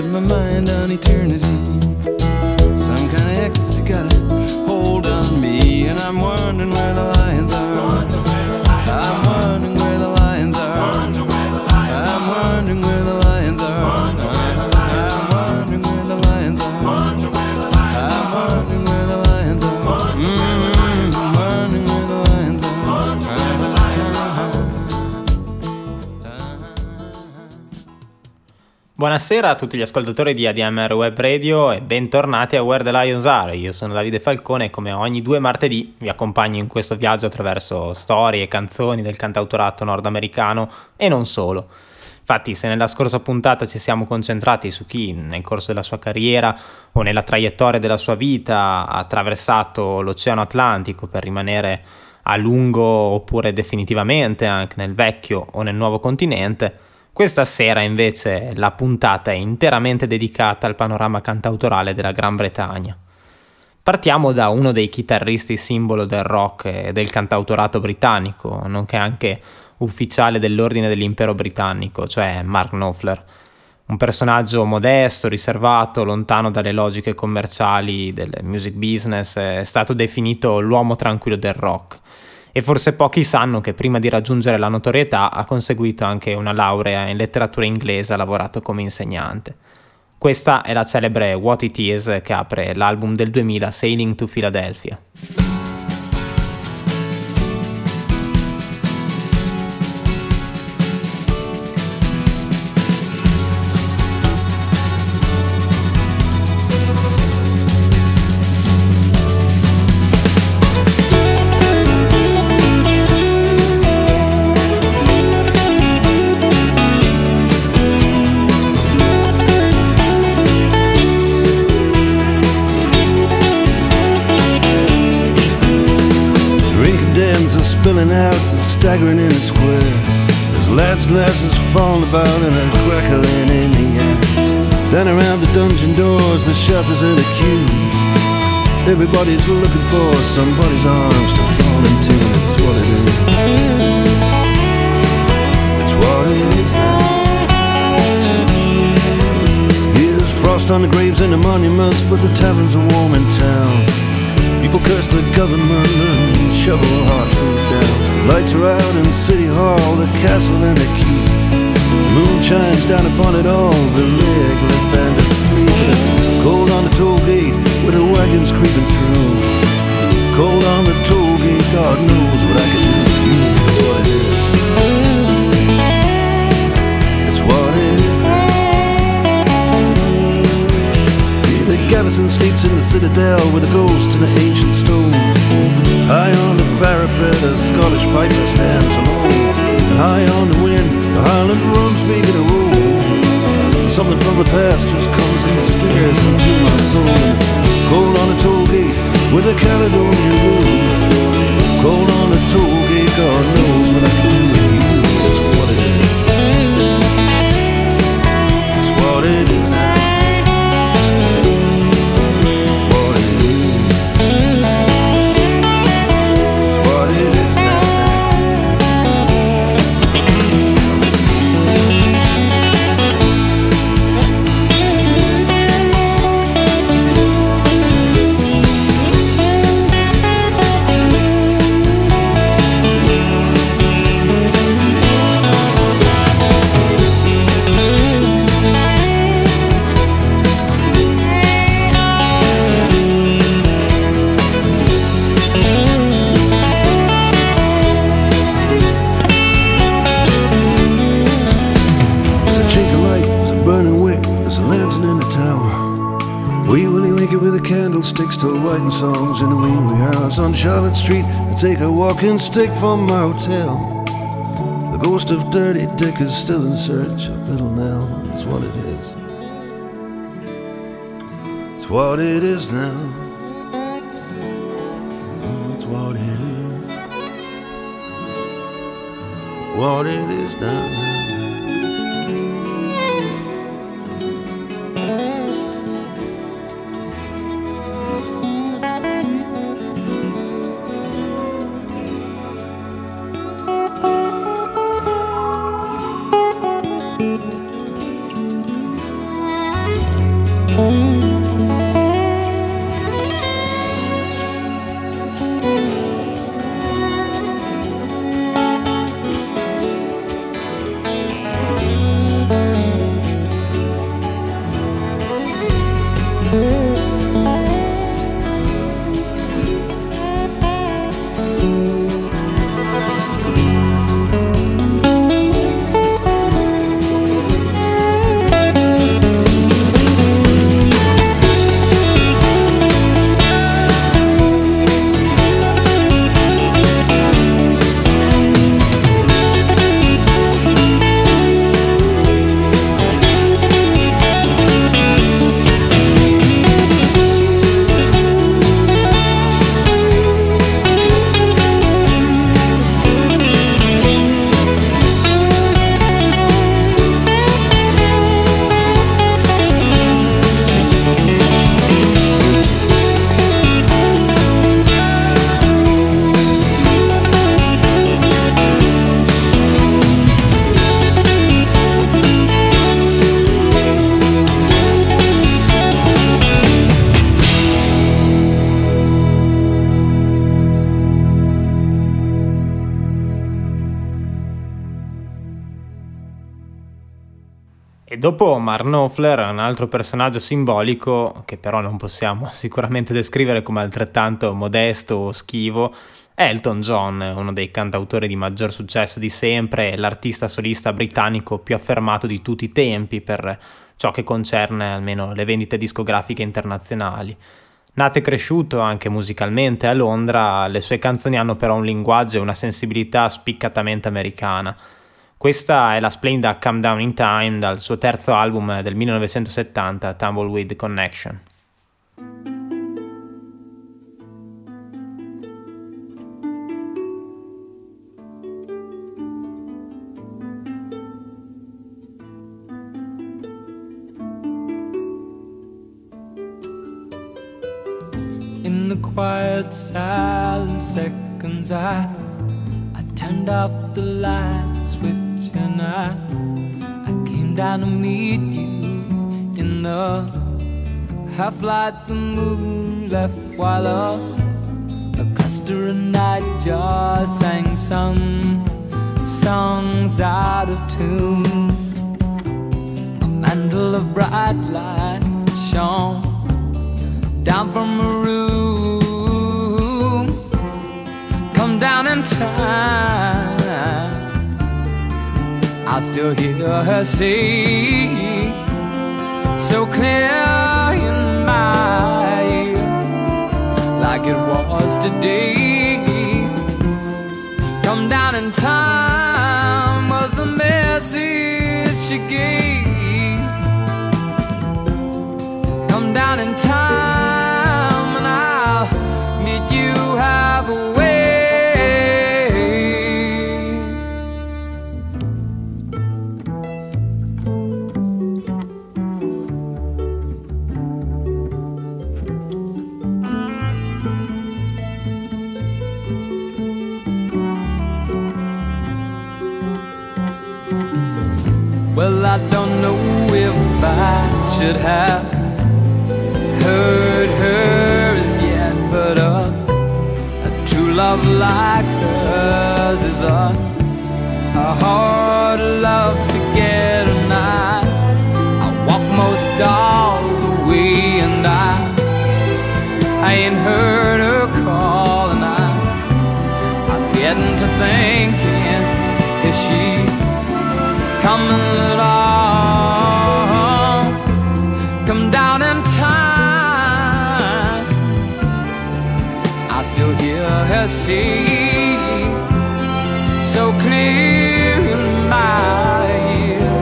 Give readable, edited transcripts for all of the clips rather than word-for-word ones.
got my mind on eternity. Some kind of ecstasy got a hold on me, and I'm wondering where the lions are. I'm wondering where the lions are. I'm wondering where the lions are. I'm wondering where the lions are. I'm wondering where the lions are. I'm wondering where the lions are. Buonasera a tutti gli ascoltatori di ADMR Web Radio e bentornati a Where the Lions Are. Io sono Davide Falcone e come ogni due martedì vi accompagno in questo viaggio attraverso storie e canzoni del cantautorato nordamericano e non solo. Infatti, se nella scorsa puntata ci siamo concentrati su chi nel corso della sua carriera o nella traiettoria della sua vita ha attraversato l'Oceano Atlantico per rimanere a lungo oppure definitivamente anche nel vecchio o nel nuovo continente, questa sera invece la puntata è interamente dedicata al panorama cantautorale della Gran Bretagna. Partiamo da uno dei chitarristi simbolo del rock e del cantautorato britannico, nonché anche ufficiale dell'ordine dell'impero britannico, cioè Mark Knopfler, un personaggio modesto, riservato, lontano dalle logiche commerciali del music business. È stato definito l'uomo tranquillo del rock e forse pochi sanno che prima di raggiungere la notorietà ha conseguito anche una laurea in letteratura inglese, ha lavorato come insegnante. Questa è la celebre What It Is che apre l'album del 2000 Sailing to Philadelphia. Staggering in the square, there's lads' glasses falling about and a crackling in the air. Then around the dungeon doors, the shutters and the queues, everybody's looking for somebody's arms to fall into. It's what it is. It's what it is now. There's frost on the graves and the monuments, but the taverns are warm in town. People curse the government and shovel hard food down. Lights are out in City Hall, the castle and the keep. The moon shines down upon it all, the legless and the sleepless. Cold on the toll gate with the wagons creeping through. Cold on the toll gate, God knows what I can do with you. That's what it is. That's what it is now. Yeah, the garrison sleeps in the citadel with a ghost and the ancient stones. High on the parapet, a Scottish piper stands alone. High on the wind, the Highland drums beat a roll. Something from the past just comes and stares into my soul. Cold on a toll gate with a Caledonian moon. Cold on a toll gate, God knows what I can do with you. That's what it is. That's what it is now. Songs in a wee wee house on Charlotte Street. I take a walking stick from my hotel. The ghost of Dirty Dick is still in search of Little Nell. That's what it is. It's what it is now. It's what it is. What it is now. Dopo Mark Knopfler, un altro personaggio simbolico, che però non possiamo sicuramente descrivere come altrettanto modesto o schivo, è Elton John, uno dei cantautori di maggior successo di sempre e l'artista solista britannico più affermato di tutti i tempi per ciò che concerne almeno le vendite discografiche internazionali. Nato e cresciuto anche musicalmente a Londra, le sue canzoni hanno però un linguaggio e una sensibilità spiccatamente americana. Questa è la splendida Come Down in Time dal suo terzo album del 1970, Tumbleweed Connection. In the quiet silent seconds I turned off the light switch and I came down to meet you in the half-light the moon left while a cluster of nightjars sang some songs out of tune. A mantle of bright light shone down from a room. Come down in time, I still hear her sing so clear in my ear, like it was today. Come down in time was the message she gave. Come down in time and I'll meet you halfway. I don't know if I should have heard her as yet, but a true love like hers is a hard love to get, and I walk most all the way, and I ain't heard her call, and I'm getting to thinking if she's coming at all. Come down in time, I still hear her sing so clear in my ear,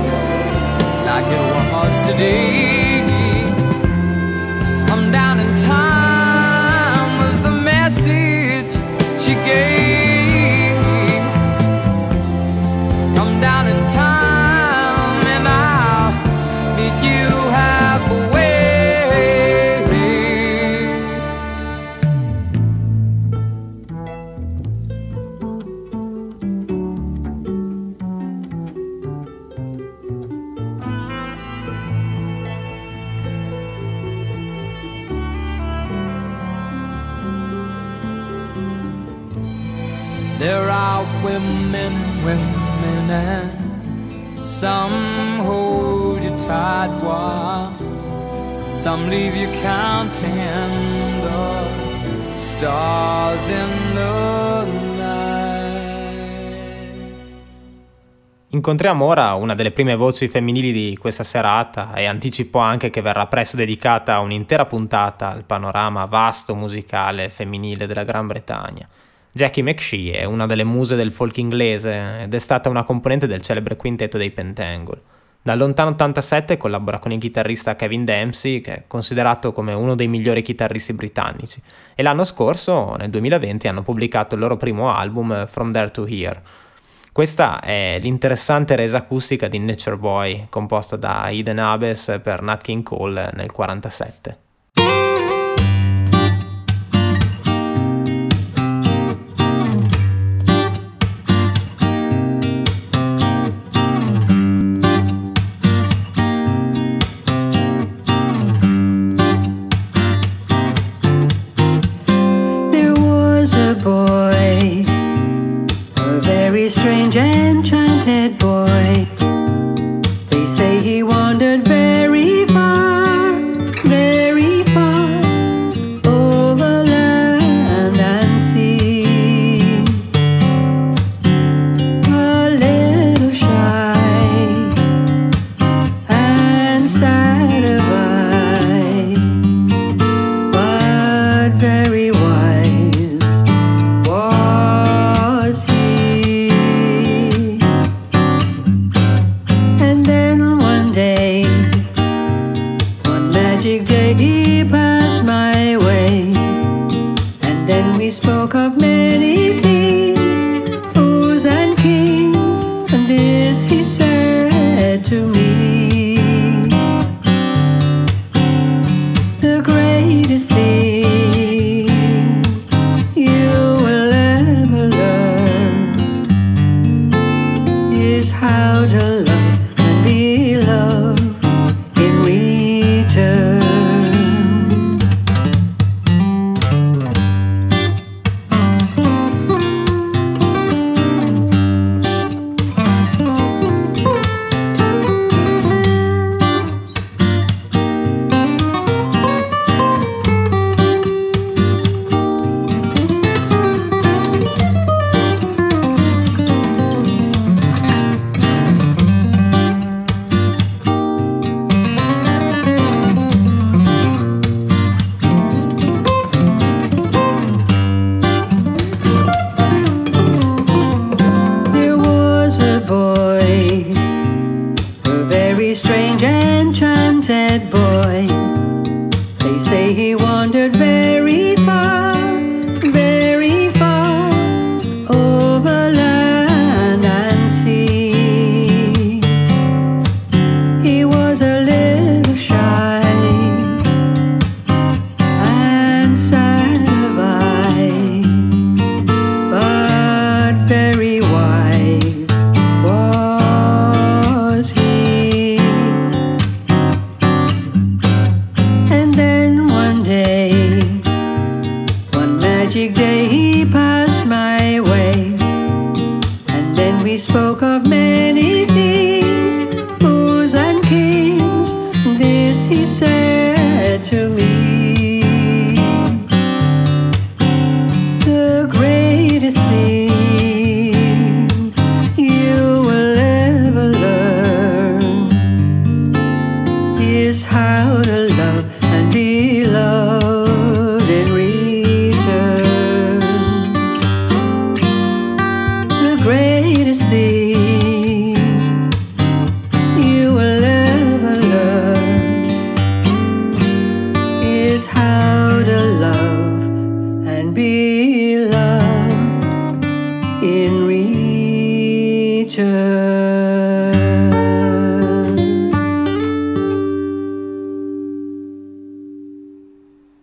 like it was today. Come down in time was the message she gave. Come down in time. There are women, women, and some hold you tight while some leave you counting the stars in the night. Incontriamo ora una delle prime voci femminili di questa serata e anticipo anche che verrà presto dedicata un'intera puntata al panorama vasto musicale femminile della Gran Bretagna. Jackie McShee è una delle muse del folk inglese ed è stata una componente del celebre quintetto dei Pentangle. Dal lontano 87 collabora con il chitarrista Kevin Dempsey, che è considerato come uno dei migliori chitarristi britannici, e l'anno scorso, nel 2020, hanno pubblicato il loro primo album, From There to Here. Questa è l'interessante resa acustica di Nature Boy, composta da Eden Ahbez per Nat King Cole nel 47.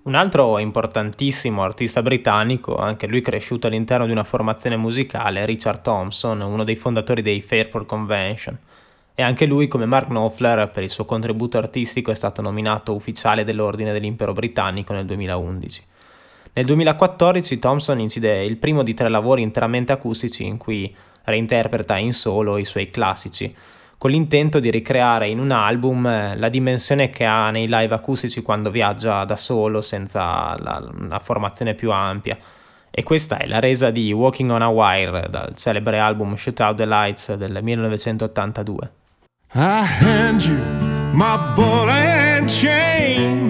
Un altro importantissimo artista britannico, anche lui cresciuto all'interno di una formazione musicale, è Richard Thompson, uno dei fondatori dei Fairport Convention. E anche lui, come Mark Knopfler, per il suo contributo artistico è stato nominato ufficiale dell'Ordine dell'Impero Britannico nel 2011. Nel 2014 Thompson incide il primo di 3 lavori interamente acustici in cui reinterpreta in solo i suoi classici, con l'intento di ricreare in un album la dimensione che ha nei live acustici quando viaggia da solo senza una formazione più ampia. E questa è la resa di Walking on a Wire dal celebre album Shoot Out the Lights del 1982. I hand you my ball and chain.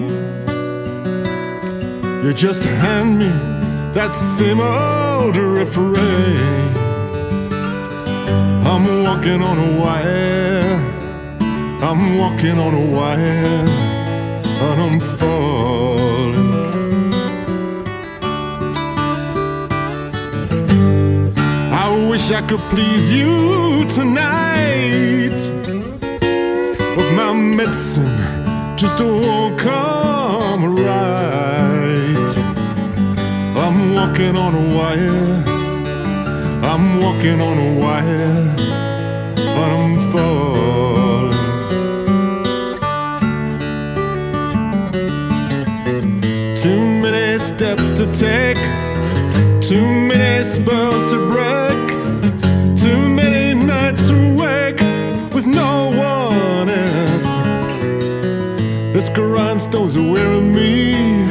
You just hand me that same old refrain. I'm walking on a wire. I'm walking on a wire. And I'm falling. I wish I could please you tonight, but my medicine just won't come right. I'm walking on a wire. I'm walking on a wire, but I'm falling. Too many steps to take, too many spells to break, too many nights awake with no one else. This grindstone's wearing me,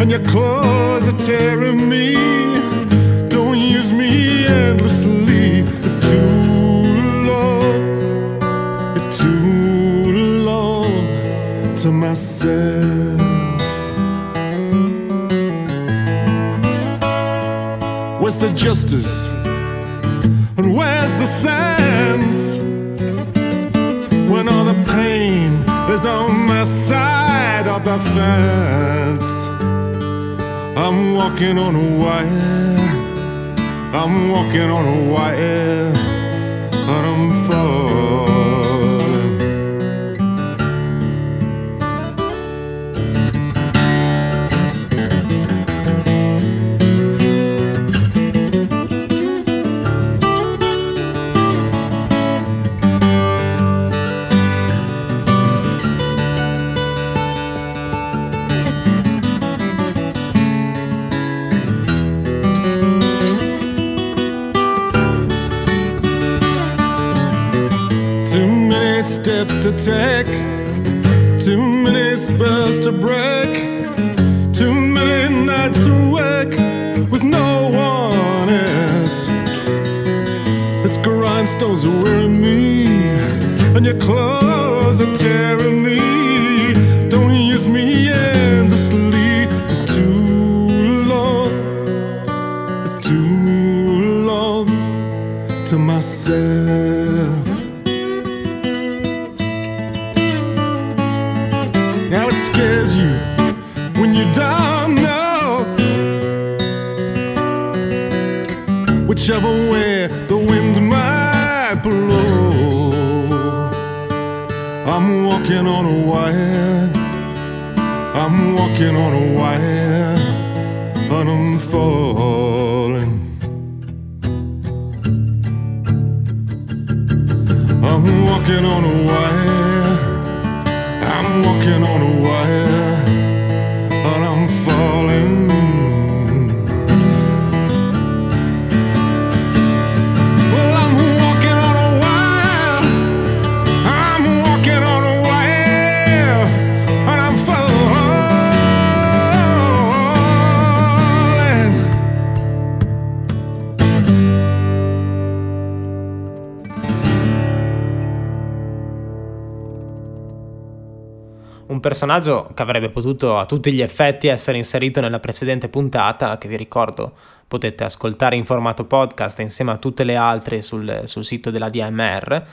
and your claws are tearing me. Use me endlessly. It's too long. It's too long to myself. Where's the justice? And where's the sense? When all the pain is on my side of the fence. I'm walking on a wire. I'm walking on a wire and I'm falling. Steps to take, too many spells to break, too many nights awake with no one else. This grindstone's wearing me, and your claws are tearing me. Don't use me endlessly. It's too long. It's too long to myself. You when you don't know whichever way the wind might blow. I'm walking on a wire. I'm walking on a wire and I'm falling. I'm walking on a wire. I'm walking on a wire and I'm falling. Well, I'm walking on a wire. I'm walking on a wire and I'm falling. Un personaggio che avrebbe potuto a tutti gli effetti essere inserito nella precedente puntata, che vi ricordo potete ascoltare in formato podcast insieme a tutte le altre sul sito della ADMR,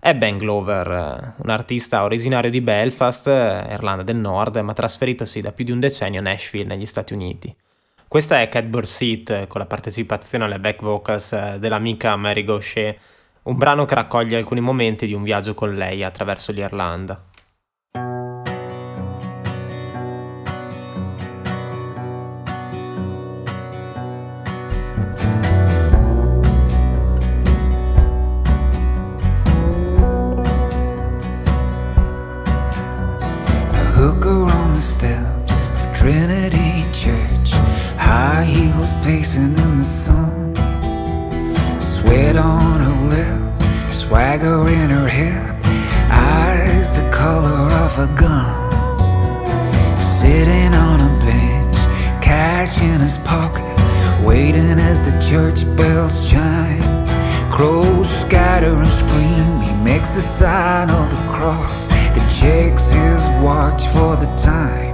è Ben Glover, un artista originario di Belfast, Irlanda del Nord, ma trasferitosi da più di un decennio a Nashville, negli Stati Uniti. Questa è Catbird Seat, con la partecipazione alle back vocals dell'amica Mary Gaucher, un brano che raccoglie alcuni momenti di un viaggio con lei attraverso l'Irlanda. Trinity Church, high heels pacing in the sun, sweat on her lip, swagger in her hip, eyes the color of a gun, sitting on a bench, cash in his pocket, waiting as the church bells chime. Crows scatter and scream, he makes the sign of the cross, that checks his watch for the time.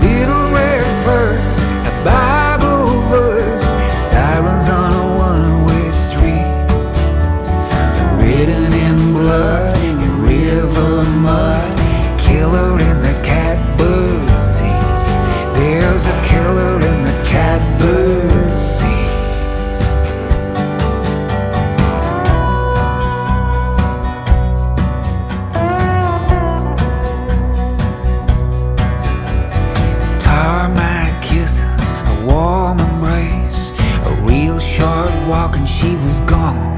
Little red birds, a Bible verse, sirens on a one-way street, written in blood, in river mud, killer in the catbird seat. There's a killer in the catbird seat. And she was gone.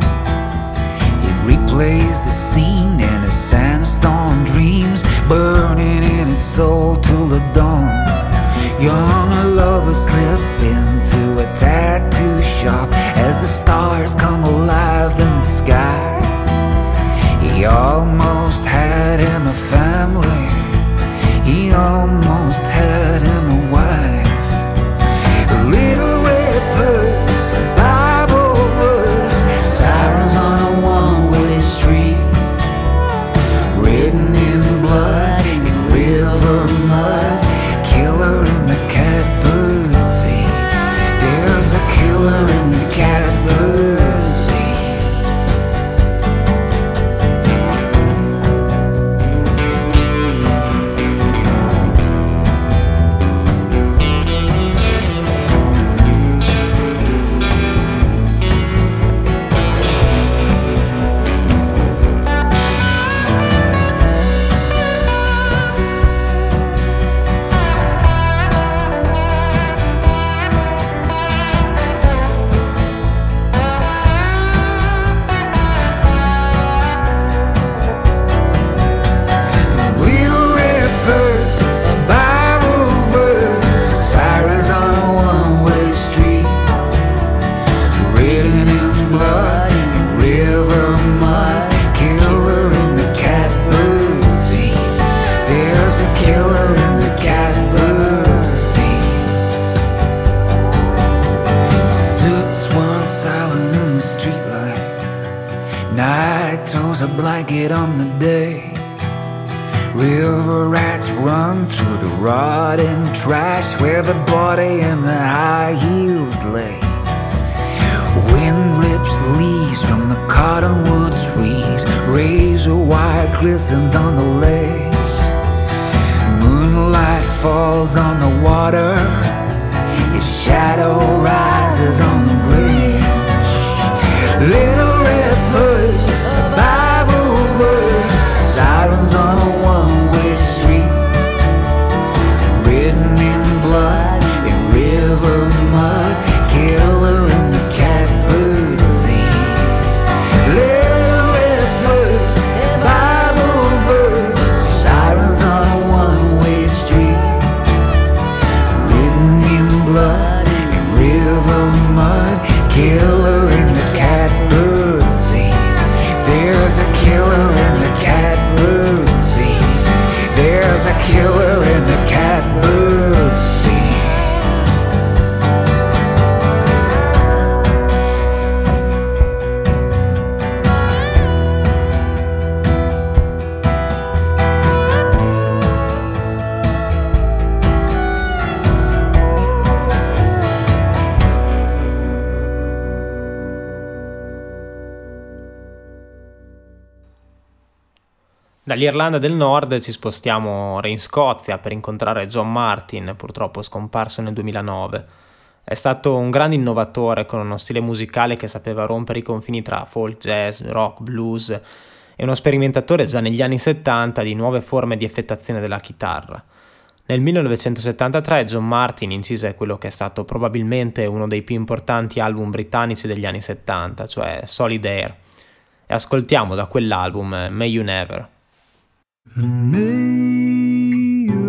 He replays the scene in his sandstorm dreams, burning in his soul till the dawn. Young lovers slip into a tattoo shop as the stars come alive in the sky. He almost had him a family, he almost had him a wife. A little red purse, a sirens on a one-way street, written in blood, in river mud, killer in the catbird seat. There's a killer in the catbird Dall'Irlanda del Nord ci spostiamo ora in Scozia per incontrare John Martyn, purtroppo scomparso nel 2009. È stato un grande innovatore con uno stile musicale che sapeva rompere i confini tra folk, jazz, rock, blues e uno sperimentatore già negli anni 70 di nuove forme di effettazione della chitarra. Nel 1973 John Martyn incise quello che è stato probabilmente uno dei più importanti album britannici degli anni 70, cioè Solid Air, e ascoltiamo da quell'album May You Never. And may you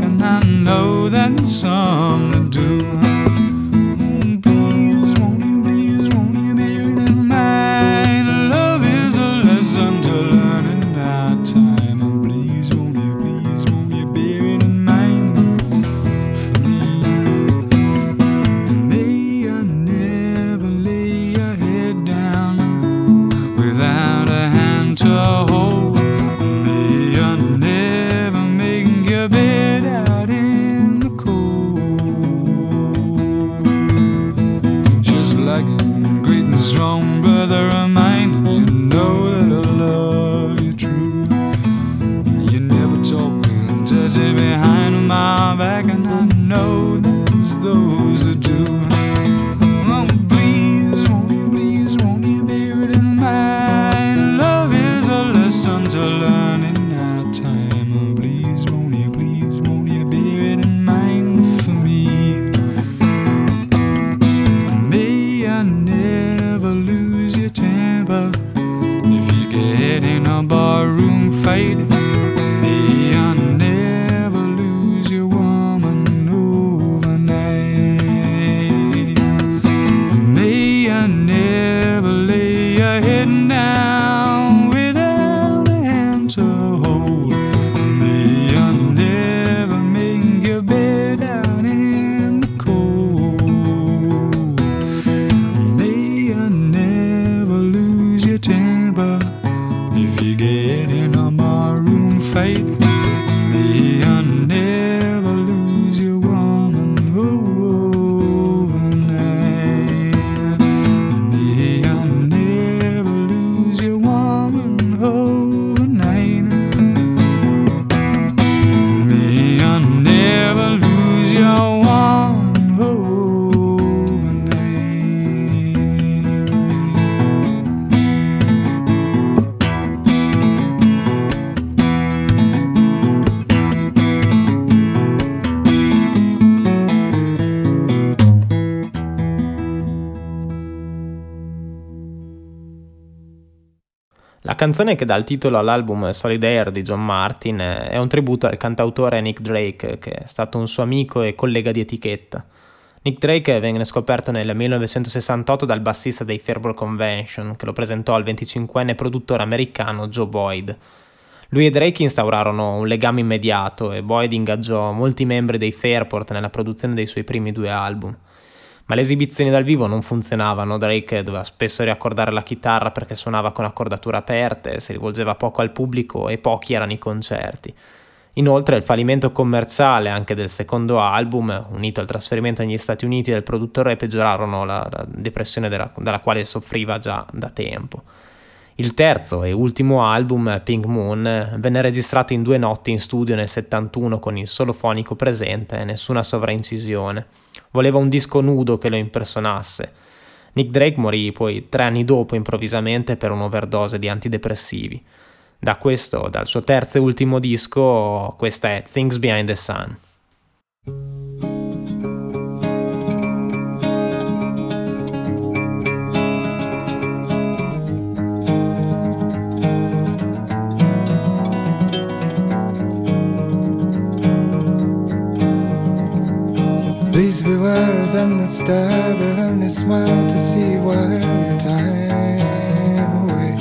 and I know that some do. Please, won't you bear it in mind? Love is a lesson to learn in our time. And please, won't you bear it in mind for me? May I never lay your head down without a hand to hold. Strong brother of mine, you know that I love you true. You never talk dirty behind my back, and I know there's those that do. Oh, please, won't you bear it in mind? Love is a lesson to learn in our time. Oh, please, won't you bear it in mind for me? May I never lose your temper if you get in a barroom fight. May I never lose your woman overnight. May I never lay your head down without a hand to hold. May I never make your bed out in the cold. May I never lose your temper if you get in a barroom fight. May I never lose your woman overnight. May I never lose your woman overnight. May I never lose your woman overnight. La canzone che dà il titolo all'album Solid Air di John Martyn è un tributo al cantautore Nick Drake, che è stato un suo amico e collega di etichetta. Nick Drake venne scoperto nel 1968 dal bassista dei Fairport Convention, che lo presentò al 25enne produttore americano Joe Boyd. Lui e Drake instaurarono un legame immediato e Boyd ingaggiò molti membri dei Fairport nella produzione dei suoi primi due album. Ma le esibizioni dal vivo non funzionavano, Drake doveva spesso riaccordare la chitarra perché suonava con accordature aperte, si rivolgeva poco al pubblico e pochi erano i concerti. Inoltre il fallimento commerciale anche del secondo album, unito al trasferimento negli Stati Uniti del produttore, peggiorarono la depressione dalla quale soffriva già da tempo. Il terzo e ultimo album, Pink Moon, venne registrato in 2 notti in studio nel 1971 con il solo fonico presente e nessuna sovraincisione. Voleva un disco nudo che lo impersonasse. Nick Drake morì poi 3 anni dopo improvvisamente per un'overdose di antidepressivi. Dal suo terzo e ultimo disco, questa è Things Behind the Sun. Please beware of them that stare, they'll only smile to see you while your time away.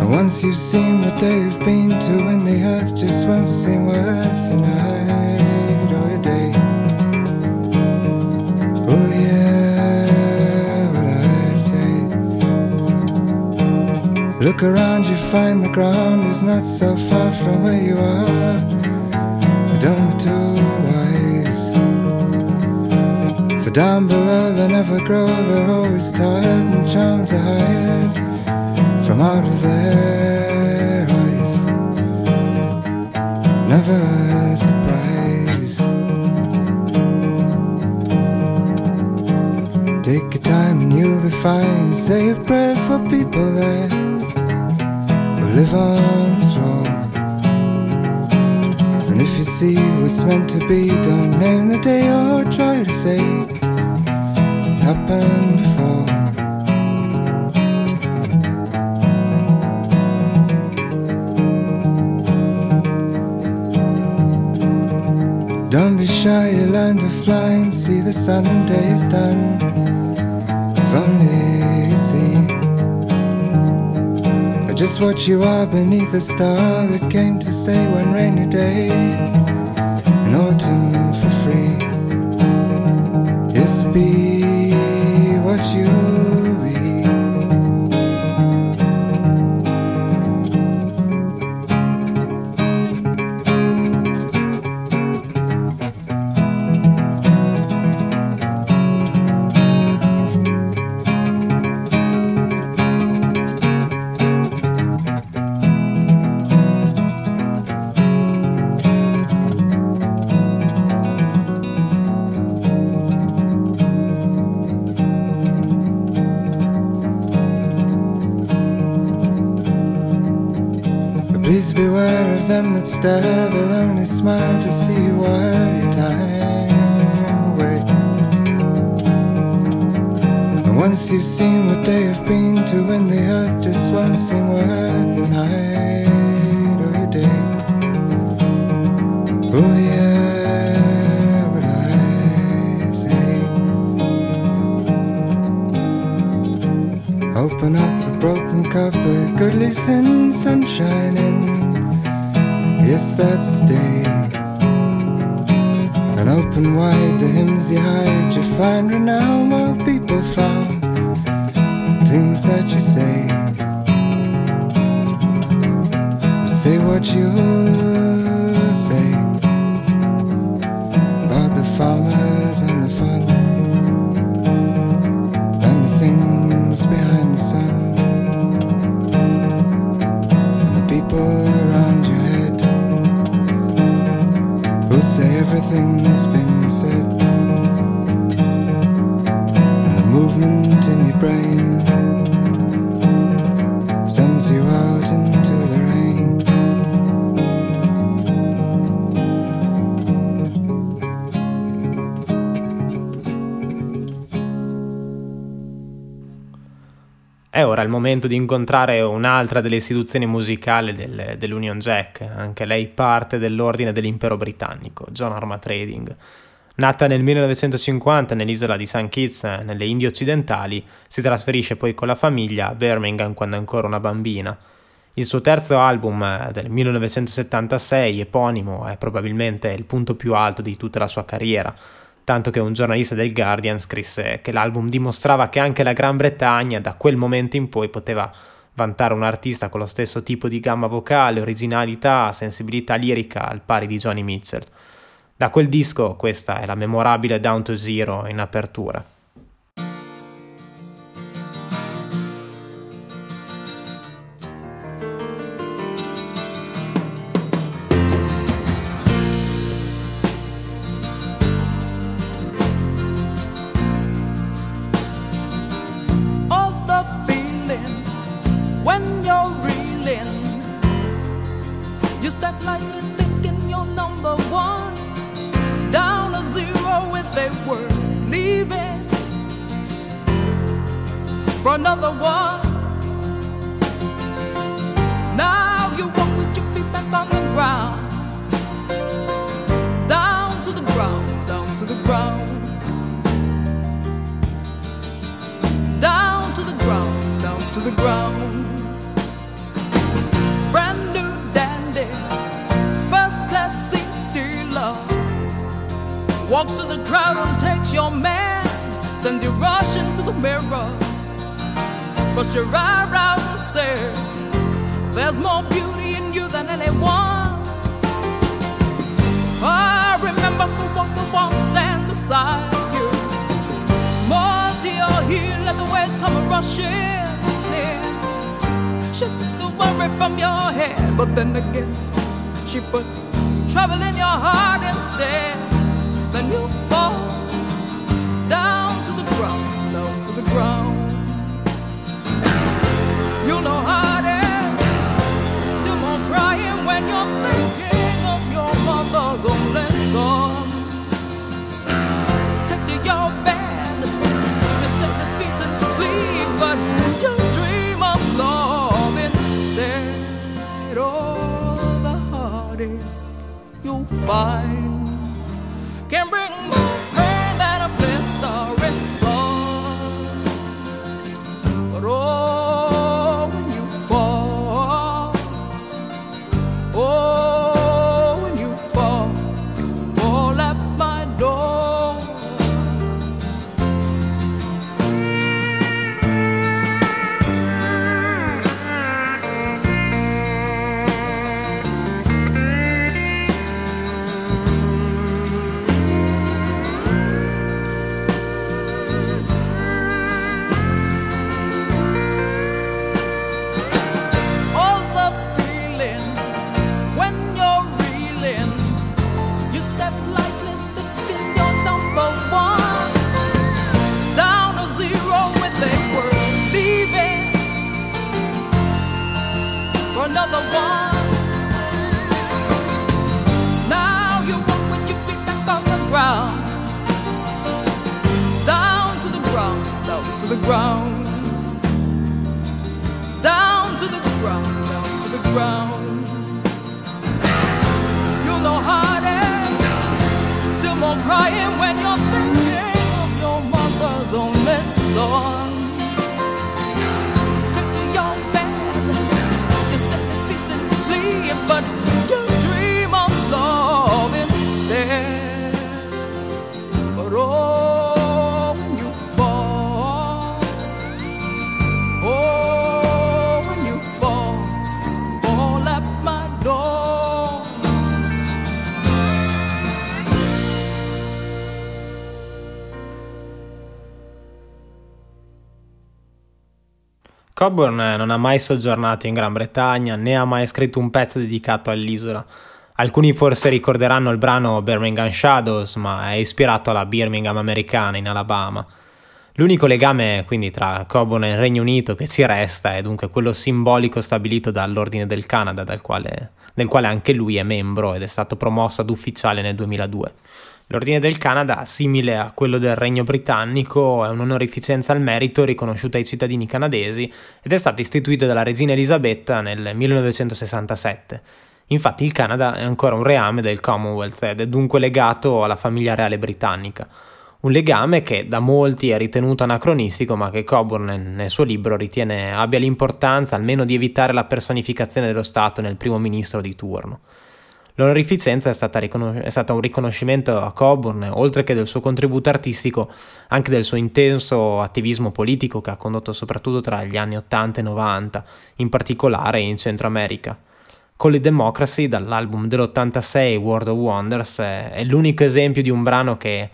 And once you've seen what they've been to, and the earth just won't seem worth a night or a day. Oh yeah, what I say. Look around, you find the ground is not so far from where you are. Don't be too wise, for down below they never grow, they're always tired, and charms are hired from out of their eyes. Never a surprise. Take your time and you'll be fine. Say a prayer for people that will live on the throne. And if you see what's meant to be, don't name the day or try to say it happened before. Don't be shy, you learn to fly and see the Sunday's done from here, you see. Just what you are beneath a star that came to say one rainy day in autumn for free. Just be what you be. Beware of them that stare, they'll only smile to see you while your time away. And once you've seen what they have been to, win the earth just won't seem worth a night or a day. Oh yeah, what I say. Open up a broken cup, let goodly sin sunshine in. Yes, that's the day. And open wide the hymns you hide, you find renown where people found things that you say. Say what you say about the farmers and the fun and the things behind the sun and the people around your head. Say everything that's been said, and the movement in your brain sends you out into the rain. È ora il momento di incontrare un'altra delle istituzioni musicali dell'Union Jack, anche lei parte dell'ordine dell'impero britannico, John Armatrading. Nata nel 1950 nell'isola di St. Kitts, nelle Indie occidentali, si trasferisce poi con la famiglia a Birmingham quando è ancora una bambina. Il suo terzo album del 1976, eponimo, è probabilmente il punto più alto di tutta la sua carriera, tanto che un giornalista del Guardian scrisse che l'album dimostrava che anche la Gran Bretagna da quel momento in poi poteva vantare un artista con lo stesso tipo di gamma vocale, originalità, sensibilità lirica al pari di Joni Mitchell. Da quel disco questa è la memorabile Down to Zero in apertura. You'll find can bring pain that a blister is sore. But oh, when you fall, oh, when you fall at my door. Ground, down to the ground, down to the ground. You'll know heartache, still more crying when you're thinking of your mother's only son. Took to your bed, you said this piece and sleep, but you dream of love instead. But oh, Cockburn non ha mai soggiornato in Gran Bretagna né ha mai scritto un pezzo dedicato all'isola. Alcuni forse ricorderanno il brano Birmingham Shadows, ma è ispirato alla Birmingham americana in Alabama. L'unico legame quindi tra Cockburn e il Regno Unito che ci resta è dunque quello simbolico stabilito dall'Ordine del Canada, del quale anche lui è membro ed è stato promosso ad ufficiale nel 2002. L'Ordine del Canada, simile a quello del Regno Britannico, è un'onorificenza al merito riconosciuta ai cittadini canadesi ed è stato istituito dalla regina Elisabetta nel 1967. Infatti il Canada è ancora un reame del Commonwealth ed è dunque legato alla famiglia reale britannica. Un legame che da molti è ritenuto anacronistico, ma che Cockburn nel suo libro ritiene abbia l'importanza almeno di evitare la personificazione dello Stato nel primo ministro di turno. L'onorificenza è stata un riconoscimento a Cockburn, oltre che del suo contributo artistico, anche del suo intenso attivismo politico che ha condotto soprattutto tra gli anni 80 e 90, in particolare in Centro America. Call It Democracy, dall'album dell'86 World of Wonders, è l'unico esempio di un brano che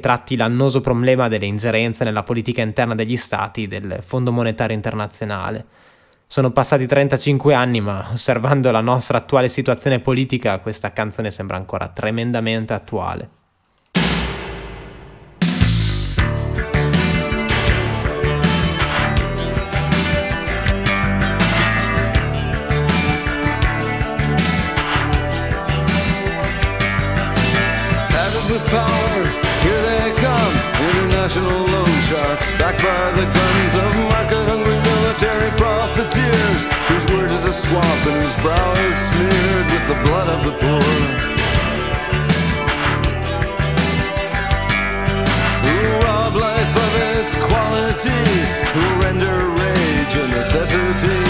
tratti l'annoso problema delle ingerenze nella politica interna degli stati del Fondo Monetario Internazionale. Sono passati 35 anni, ma osservando la nostra attuale situazione politica, questa canzone sembra ancora tremendamente attuale. Whose word is a swamp and whose brow is smeared with the blood of the poor. Who rob life of its quality, who render rage a necessity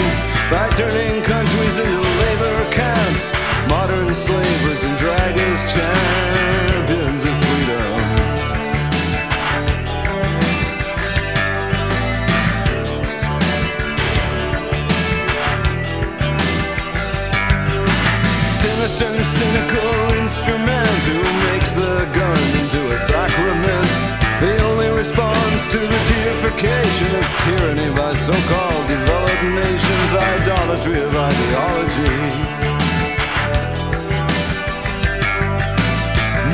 by turning countries into labor camps, modern slavers and drag as champions of freedom. Sinister, cynical instrument who makes the gun into a sacrament. The only response to the deification of tyranny by so-called developed nations, idolatry of ideology.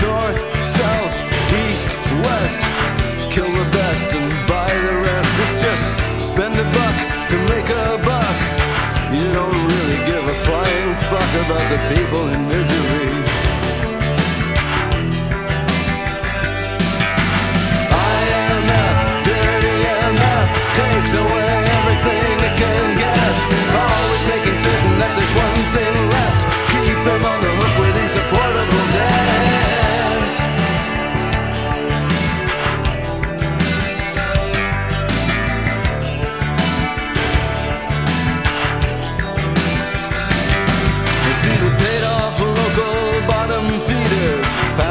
North, south, east, west, kill the best and buy the rest. It's just spend a buck to make a buck. You don't really give a flying fuck about the people in misery. IMF, dirty IMF, takes away everything it can get. Always making certain that there's one thing left.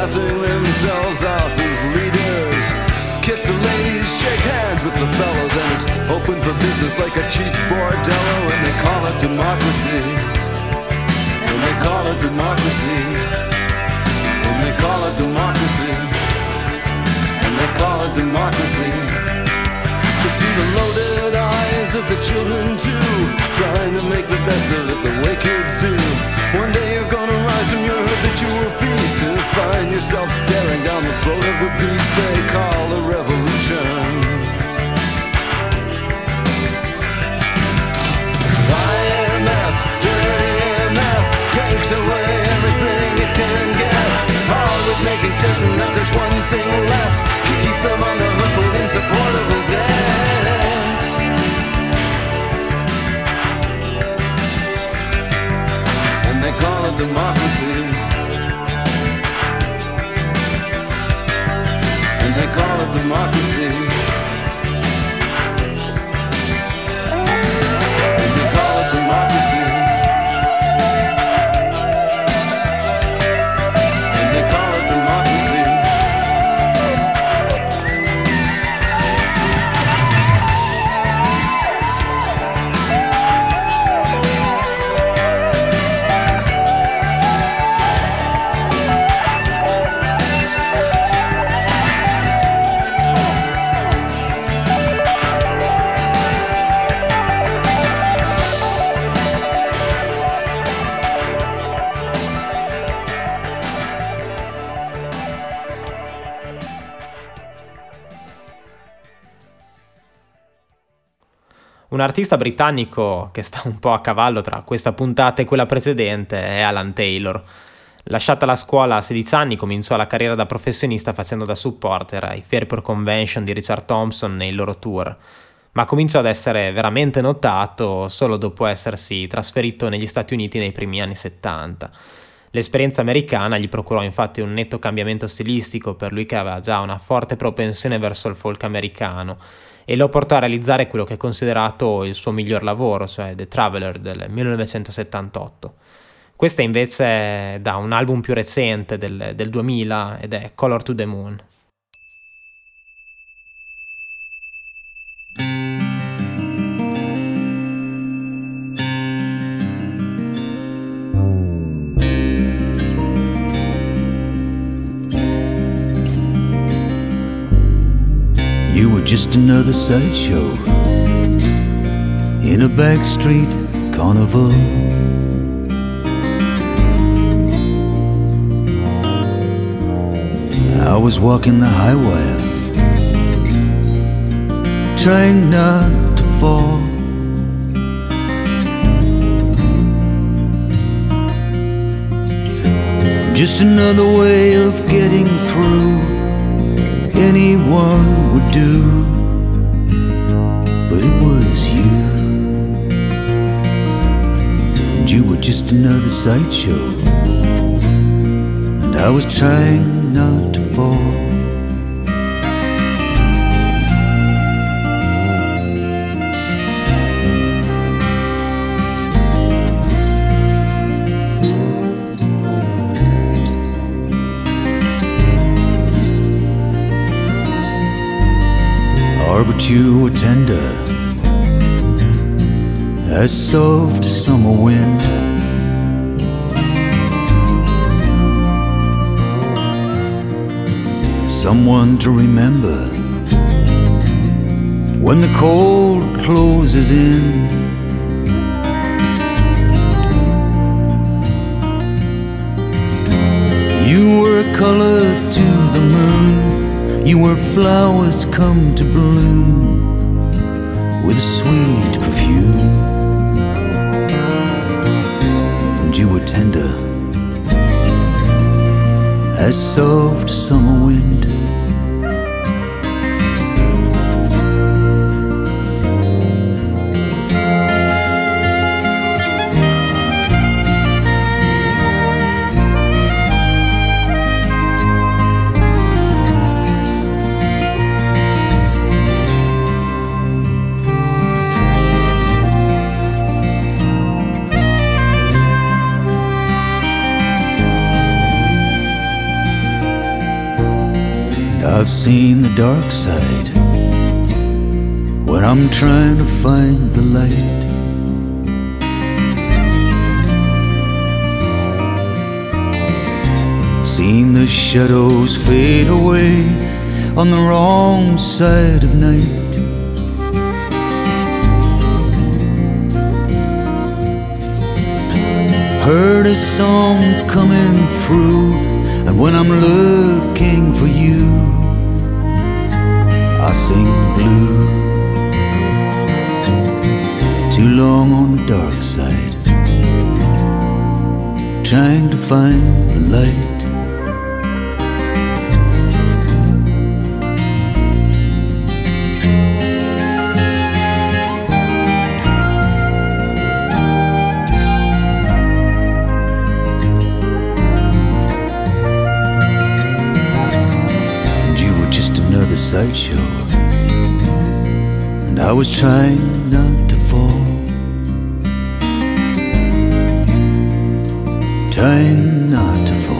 passing themselves off as leaders. Kiss the ladies, shake hands with the fellows, and it's open for business like a cheap bordello, and they call it democracy. And they call it democracy. And they call it democracy. And they call it democracy. To see the loaded eyes of the children too, trying to make the best of it the way kids do. One day you're gonna rise from your habitual feast to find yourself staring down the throat of the beast they call a revolution. IMF, dirty IMF, takes away everything it can get, always making certain that there's one thing left. Keep them on the hook with insupportable debt. They call it democracy. And they call it democracy. And they call it democracy. And they call it democracy. Un artista britannico che sta un po' a cavallo tra questa puntata e quella precedente è Alan Taylor. Lasciata la scuola a 16 anni, cominciò la carriera da professionista facendo da supporter ai Fairport Convention di Richard Thompson nei loro tour, ma cominciò ad essere veramente notato solo dopo essersi trasferito negli Stati Uniti nei primi anni 70. L'esperienza americana gli procurò infatti un netto cambiamento stilistico per lui che aveva già una forte propensione verso il folk americano, e lo portò a realizzare quello che è considerato il suo miglior lavoro, cioè The Traveller del 1978. Questa invece è da un album più recente del 2000 ed è Color to the Moon. Just another sideshow in a back street carnival. I was walking the high wire, trying not to fall. Just another way of getting through anyone would do, but it was you, and you were just another sideshow, and I was trying not to fall. But you were tender, as soft as summer wind. Someone to remember when the cold closes in. You were a color to the moon. You were flowers come to bloom with a sweet perfume, and you were tender as soft summer wind. I've seen the dark side when I'm trying to find the light. Seen the shadows fade away on the wrong side of night. Heard a song coming through, and when I'm looking for you, I sing blue. Too long on the dark side, trying to find the light. Sideshow, and I was trying not to fall, trying not to fall.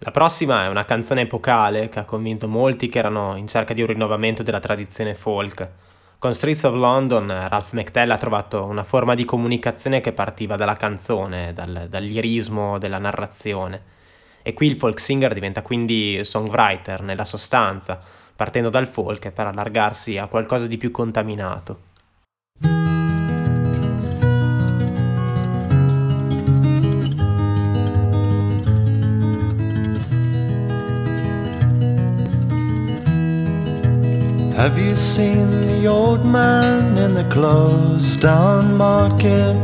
La prossima è una canzone epocale che ha convinto molti che erano in cerca di un rinnovamento della tradizione folk. Con Streets of London, Ralph McTell ha trovato una forma di comunicazione che partiva dalla canzone, dal lirismo della narrazione. E qui il folk singer diventa quindi songwriter nella sostanza, partendo dal folk per allargarsi a qualcosa di più contaminato. Have you seen the old man in the closed-down market,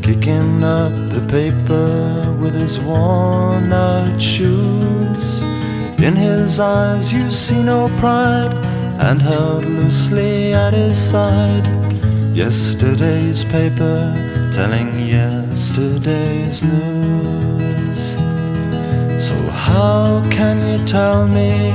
kicking up the paper with his worn-out shoes? In his eyes you see no pride, and held loosely at his side, yesterday's paper telling yesterday's news. So how can you tell me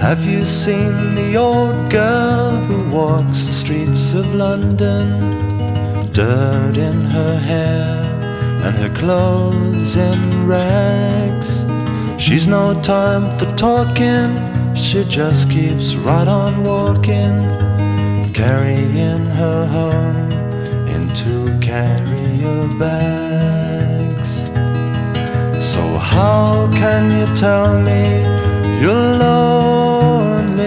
Have you seen the old girl who walks the streets of London? Dirt in her hair and her clothes in rags. She's no time for talking, she just keeps right on walking, carrying her home in two carrier bags. So how can you tell me you're lonely,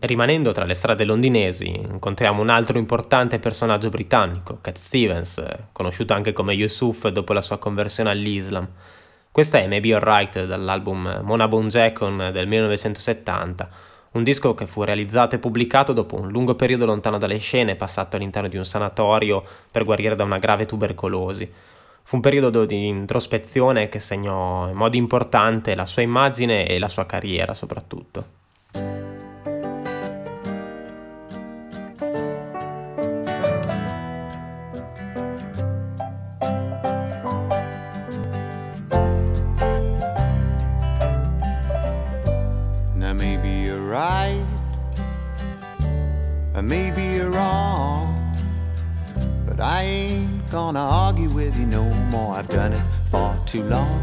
Rimanendo tra le strade londinesi, incontriamo un altro importante personaggio britannico, Cat Stevens, conosciuto anche come Yusuf dopo la sua conversione all'Islam. Questa è Maybe Alright dall'album Mona Bonjekon del 1970, un disco che fu realizzato e pubblicato dopo un lungo periodo lontano dalle scene, passato all'interno di un sanatorio per guarire da una grave tubercolosi. Fu un periodo di introspezione che segnò in modo importante la sua immagine e la sua carriera soprattutto. Maybe you're wrong, but I ain't gonna argue with you no more. I've done it for too long.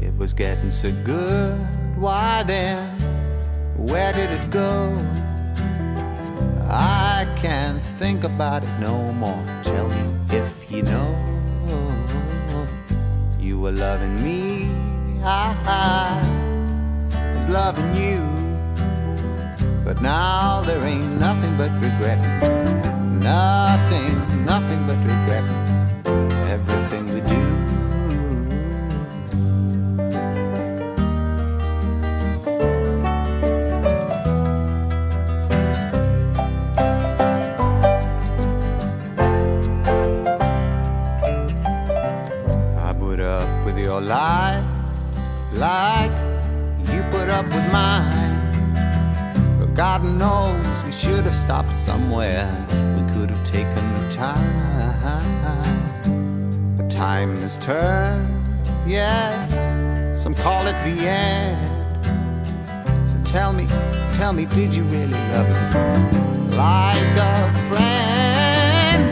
It was getting so good, why then, where did it go? I can't think about it no more. Tell me if you know. You were loving me, I was loving you. But now there ain't nothing but regret. Nothing, nothing but regret. Everything we do. I put up with your lies like you put up with mine. God knows we should have stopped somewhere. We could have taken time. But time has turned, yes, some call it the end. So tell me, did you really love me like a friend?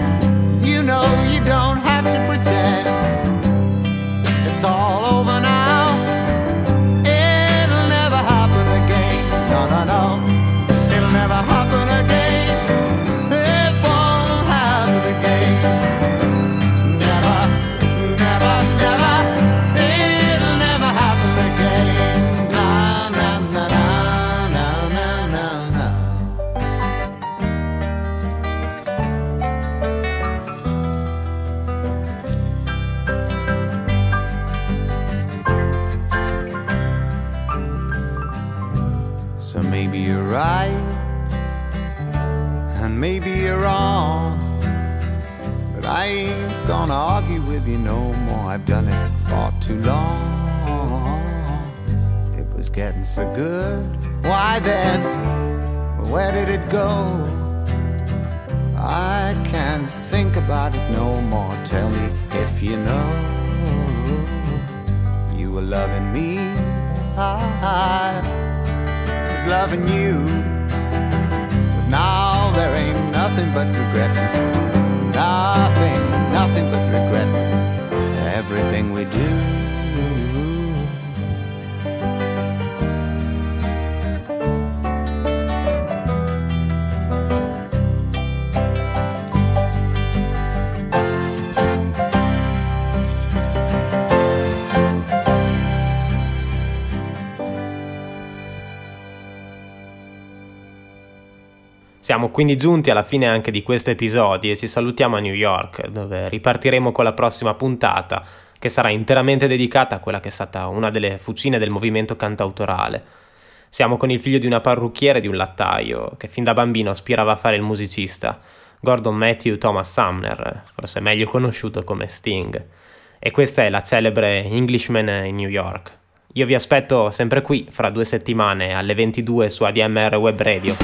You know you don't have to pretend. It's all over now. It'll never happen again. No, no, no. Never happen again. It won't happen again. Never, never, never. It'll never happen again. Na, na, na, na, na, na, na. So maybe you're right. Maybe you're wrong, but I ain't gonna argue with you no more. I've done it for too long. It was getting so good. Why then? Where did it go? I can't think about it no more. Tell me if you know. You were loving me, I was loving you. Now there ain't nothing but regret. Nothing, nothing but regret. Everything we do. Siamo quindi giunti alla fine anche di questo episodio e ci salutiamo a New York, dove ripartiremo con la prossima puntata, che sarà interamente dedicata a quella che è stata una delle fucine del movimento cantautorale. Siamo con il figlio di una parrucchiera e di un lattaio, che fin da bambino aspirava a fare il musicista, Gordon Matthew Thomas Sumner, forse meglio conosciuto come Sting. E questa è la celebre Englishman in New York. Io vi aspetto sempre qui, fra 2 settimane, alle 22 su ADMR Web Radio.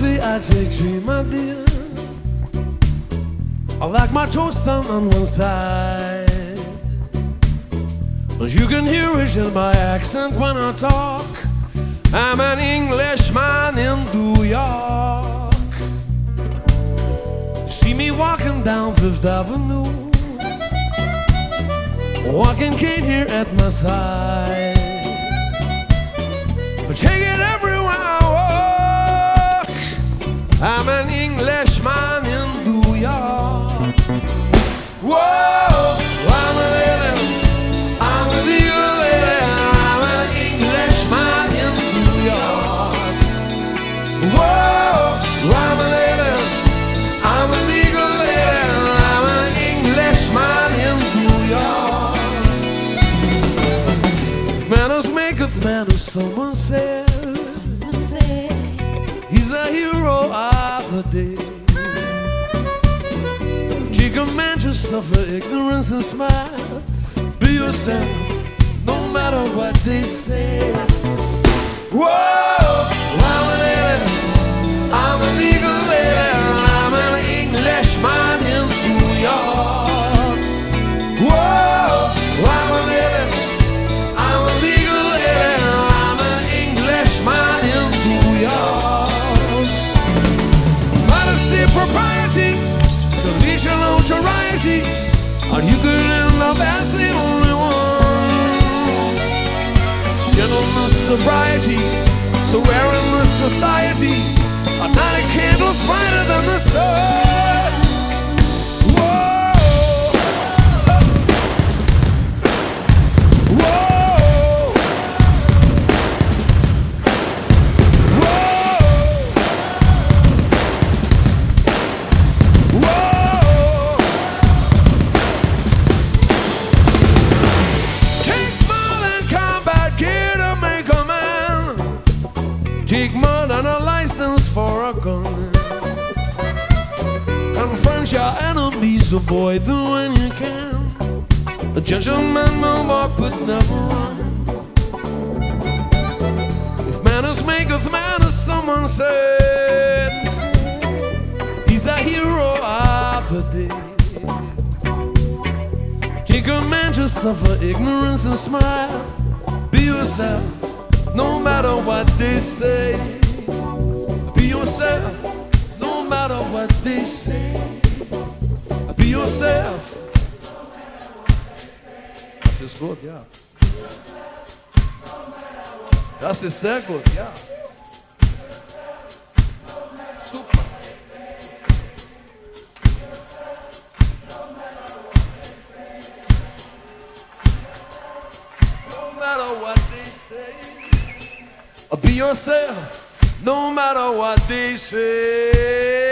I take tea, my dear. I like my toast done on one side, but you can hear it in my accent when I talk. I'm an Englishman in New York. See me walking down Fifth Avenue, walking cane here at my side, but take it everywhere. I'm an Englishman in New York. Whoa, I'm a living, I'm a living, I'm an Englishman in New York. Whoa, I'm a living, I'm a living, I'm an Englishman in New York. If manners make of manners, someone said, you command yourself for ignorance and smile. Be yourself, no matter what they say. Whoa, I'm a lady, I'm a legal lady, I'm an Englishman in New York. Whoa, I'm a lady, I'm a legal lady, I'm an Englishman in New York. Modesty, propriety, conventional variety, and you could end up as the only one. Gentleness, sobriety, so we're in this society, a night of candles brighter than the sun. Whoa, whoa. Take more than a license for a gun. Confront your enemies, avoid them when you can. A gentleman will walk but never run. If manners maketh manners, someone said, he's the hero of the day. Take command yourself for ignorance and smile. Be yourself, no matter what they say. Be yourself, no matter what they say. Be yourself, no matter what they say. Das ist gut, ja. Das ist sehr gut, ja. Super. No matter what they say. Be yourself, no matter what they say.